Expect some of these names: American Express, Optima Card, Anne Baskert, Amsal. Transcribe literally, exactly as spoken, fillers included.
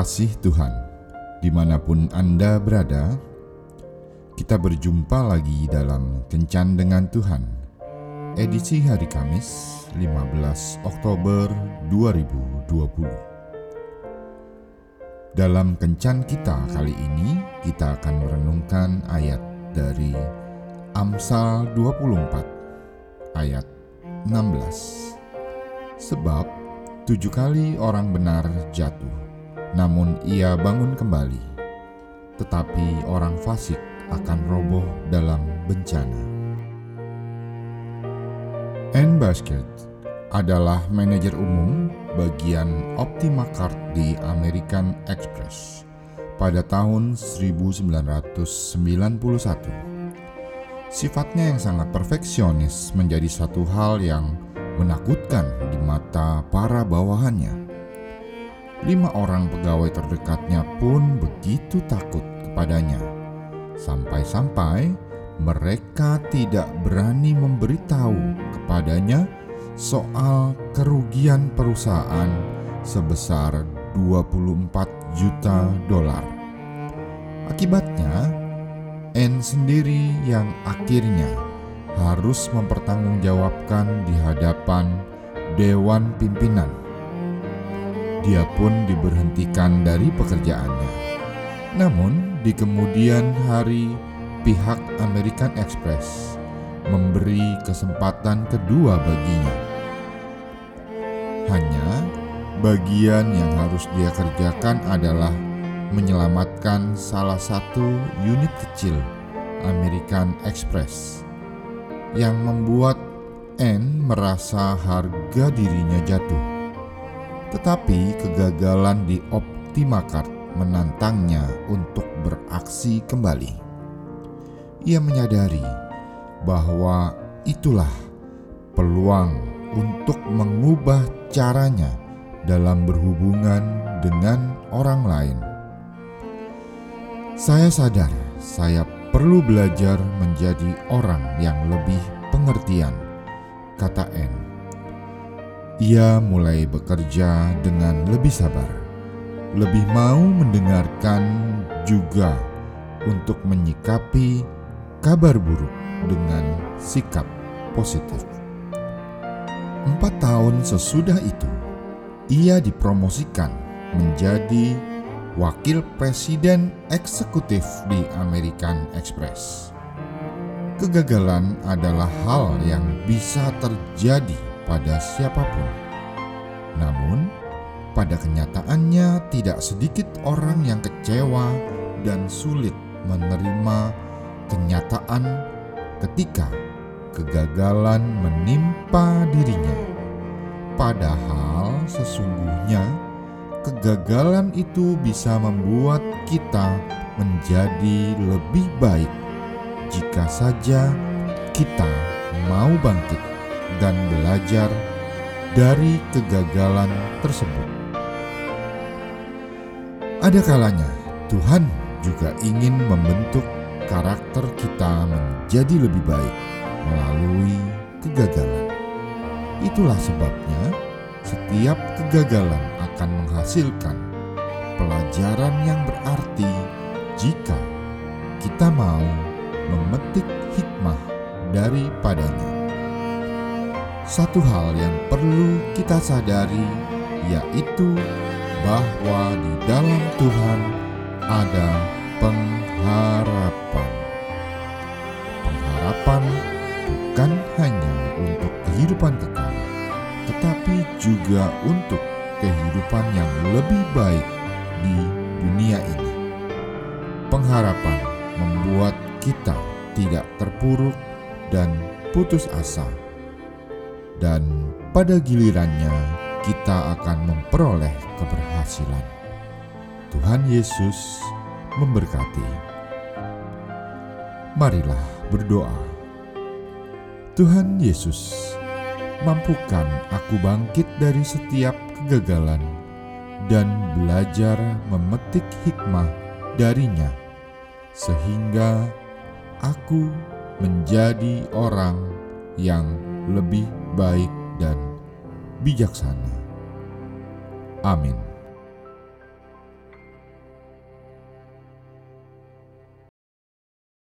kasih Tuhan, dimanapun Anda berada, kita berjumpa lagi dalam Kencan dengan Tuhan, edisi hari Kamis lima belas Oktober dua ribu dua puluh. Dalam Kencan kita kali ini, kita akan merenungkan ayat dari Amsal dua puluh empat ayat enam belas. Sebab tujuh kali orang benar jatuh, namun ia bangun kembali. Tetapi orang fasik akan roboh dalam bencana. Anne Baskert adalah manajer umum bagian Optima Card di American Express pada tahun seribu sembilan ratus sembilan puluh satu. Sifatnya yang sangat perfeksionis menjadi satu hal yang menakutkan di mata para bawahannya. Lima orang pegawai terdekatnya pun begitu takut kepadanya, sampai-sampai mereka tidak berani memberitahu kepadanya soal kerugian perusahaan sebesar dua puluh empat juta dolar. Akibatnya, Anne sendiri yang akhirnya harus mempertanggungjawabkan di hadapan Dewan Pimpinan. Dia pun diberhentikan dari pekerjaannya. Namun di kemudian hari, pihak American Express memberi kesempatan kedua baginya. Hanya bagian yang harus dia kerjakan adalah menyelamatkan salah satu unit kecil American Express, yang membuat Anne merasa harga dirinya jatuh. Tetapi kegagalan di Optima Card menantangnya untuk beraksi kembali. Ia menyadari bahwa itulah peluang untuk mengubah caranya dalam berhubungan dengan orang lain. Saya sadar saya perlu belajar menjadi orang yang lebih pengertian, kata Anne. Ia mulai bekerja dengan lebih sabar, lebih mau mendengarkan juga untuk menyikapi kabar buruk dengan sikap positif. Empat tahun sesudah itu, ia dipromosikan menjadi Wakil Presiden Eksekutif di American Express. Kegagalan adalah hal yang bisa terjadi pada siapapun. Namun, pada kenyataannya tidak sedikit orang yang kecewa dan sulit menerima kenyataan ketika kegagalan menimpa dirinya. Padahal sesungguhnya kegagalan itu bisa membuat kita menjadi lebih baik jika saja kita mau bangkit dan belajar dari kegagalan tersebut. Ada kalanya Tuhan juga ingin membentuk karakter kita menjadi lebih baik melalui kegagalan. Itulah sebabnya setiap kegagalan akan menghasilkan pelajaran yang berarti jika kita mau memetik hikmah daripadanya. Satu hal yang perlu kita sadari yaitu bahwa di dalam Tuhan ada pengharapan. Pengharapan bukan hanya untuk kehidupan kekal, tetapi juga untuk kehidupan yang lebih baik di dunia ini. Pengharapan membuat kita tidak terpuruk dan putus asa. Dan pada gilirannya kita akan memperoleh keberhasilan. Tuhan Yesus memberkati. Marilah berdoa. Tuhan Yesus, mampukan aku bangkit dari setiap kegagalan dan belajar memetik hikmah darinya, sehingga aku menjadi orang yang lebih baik dan bijaksana. Amin.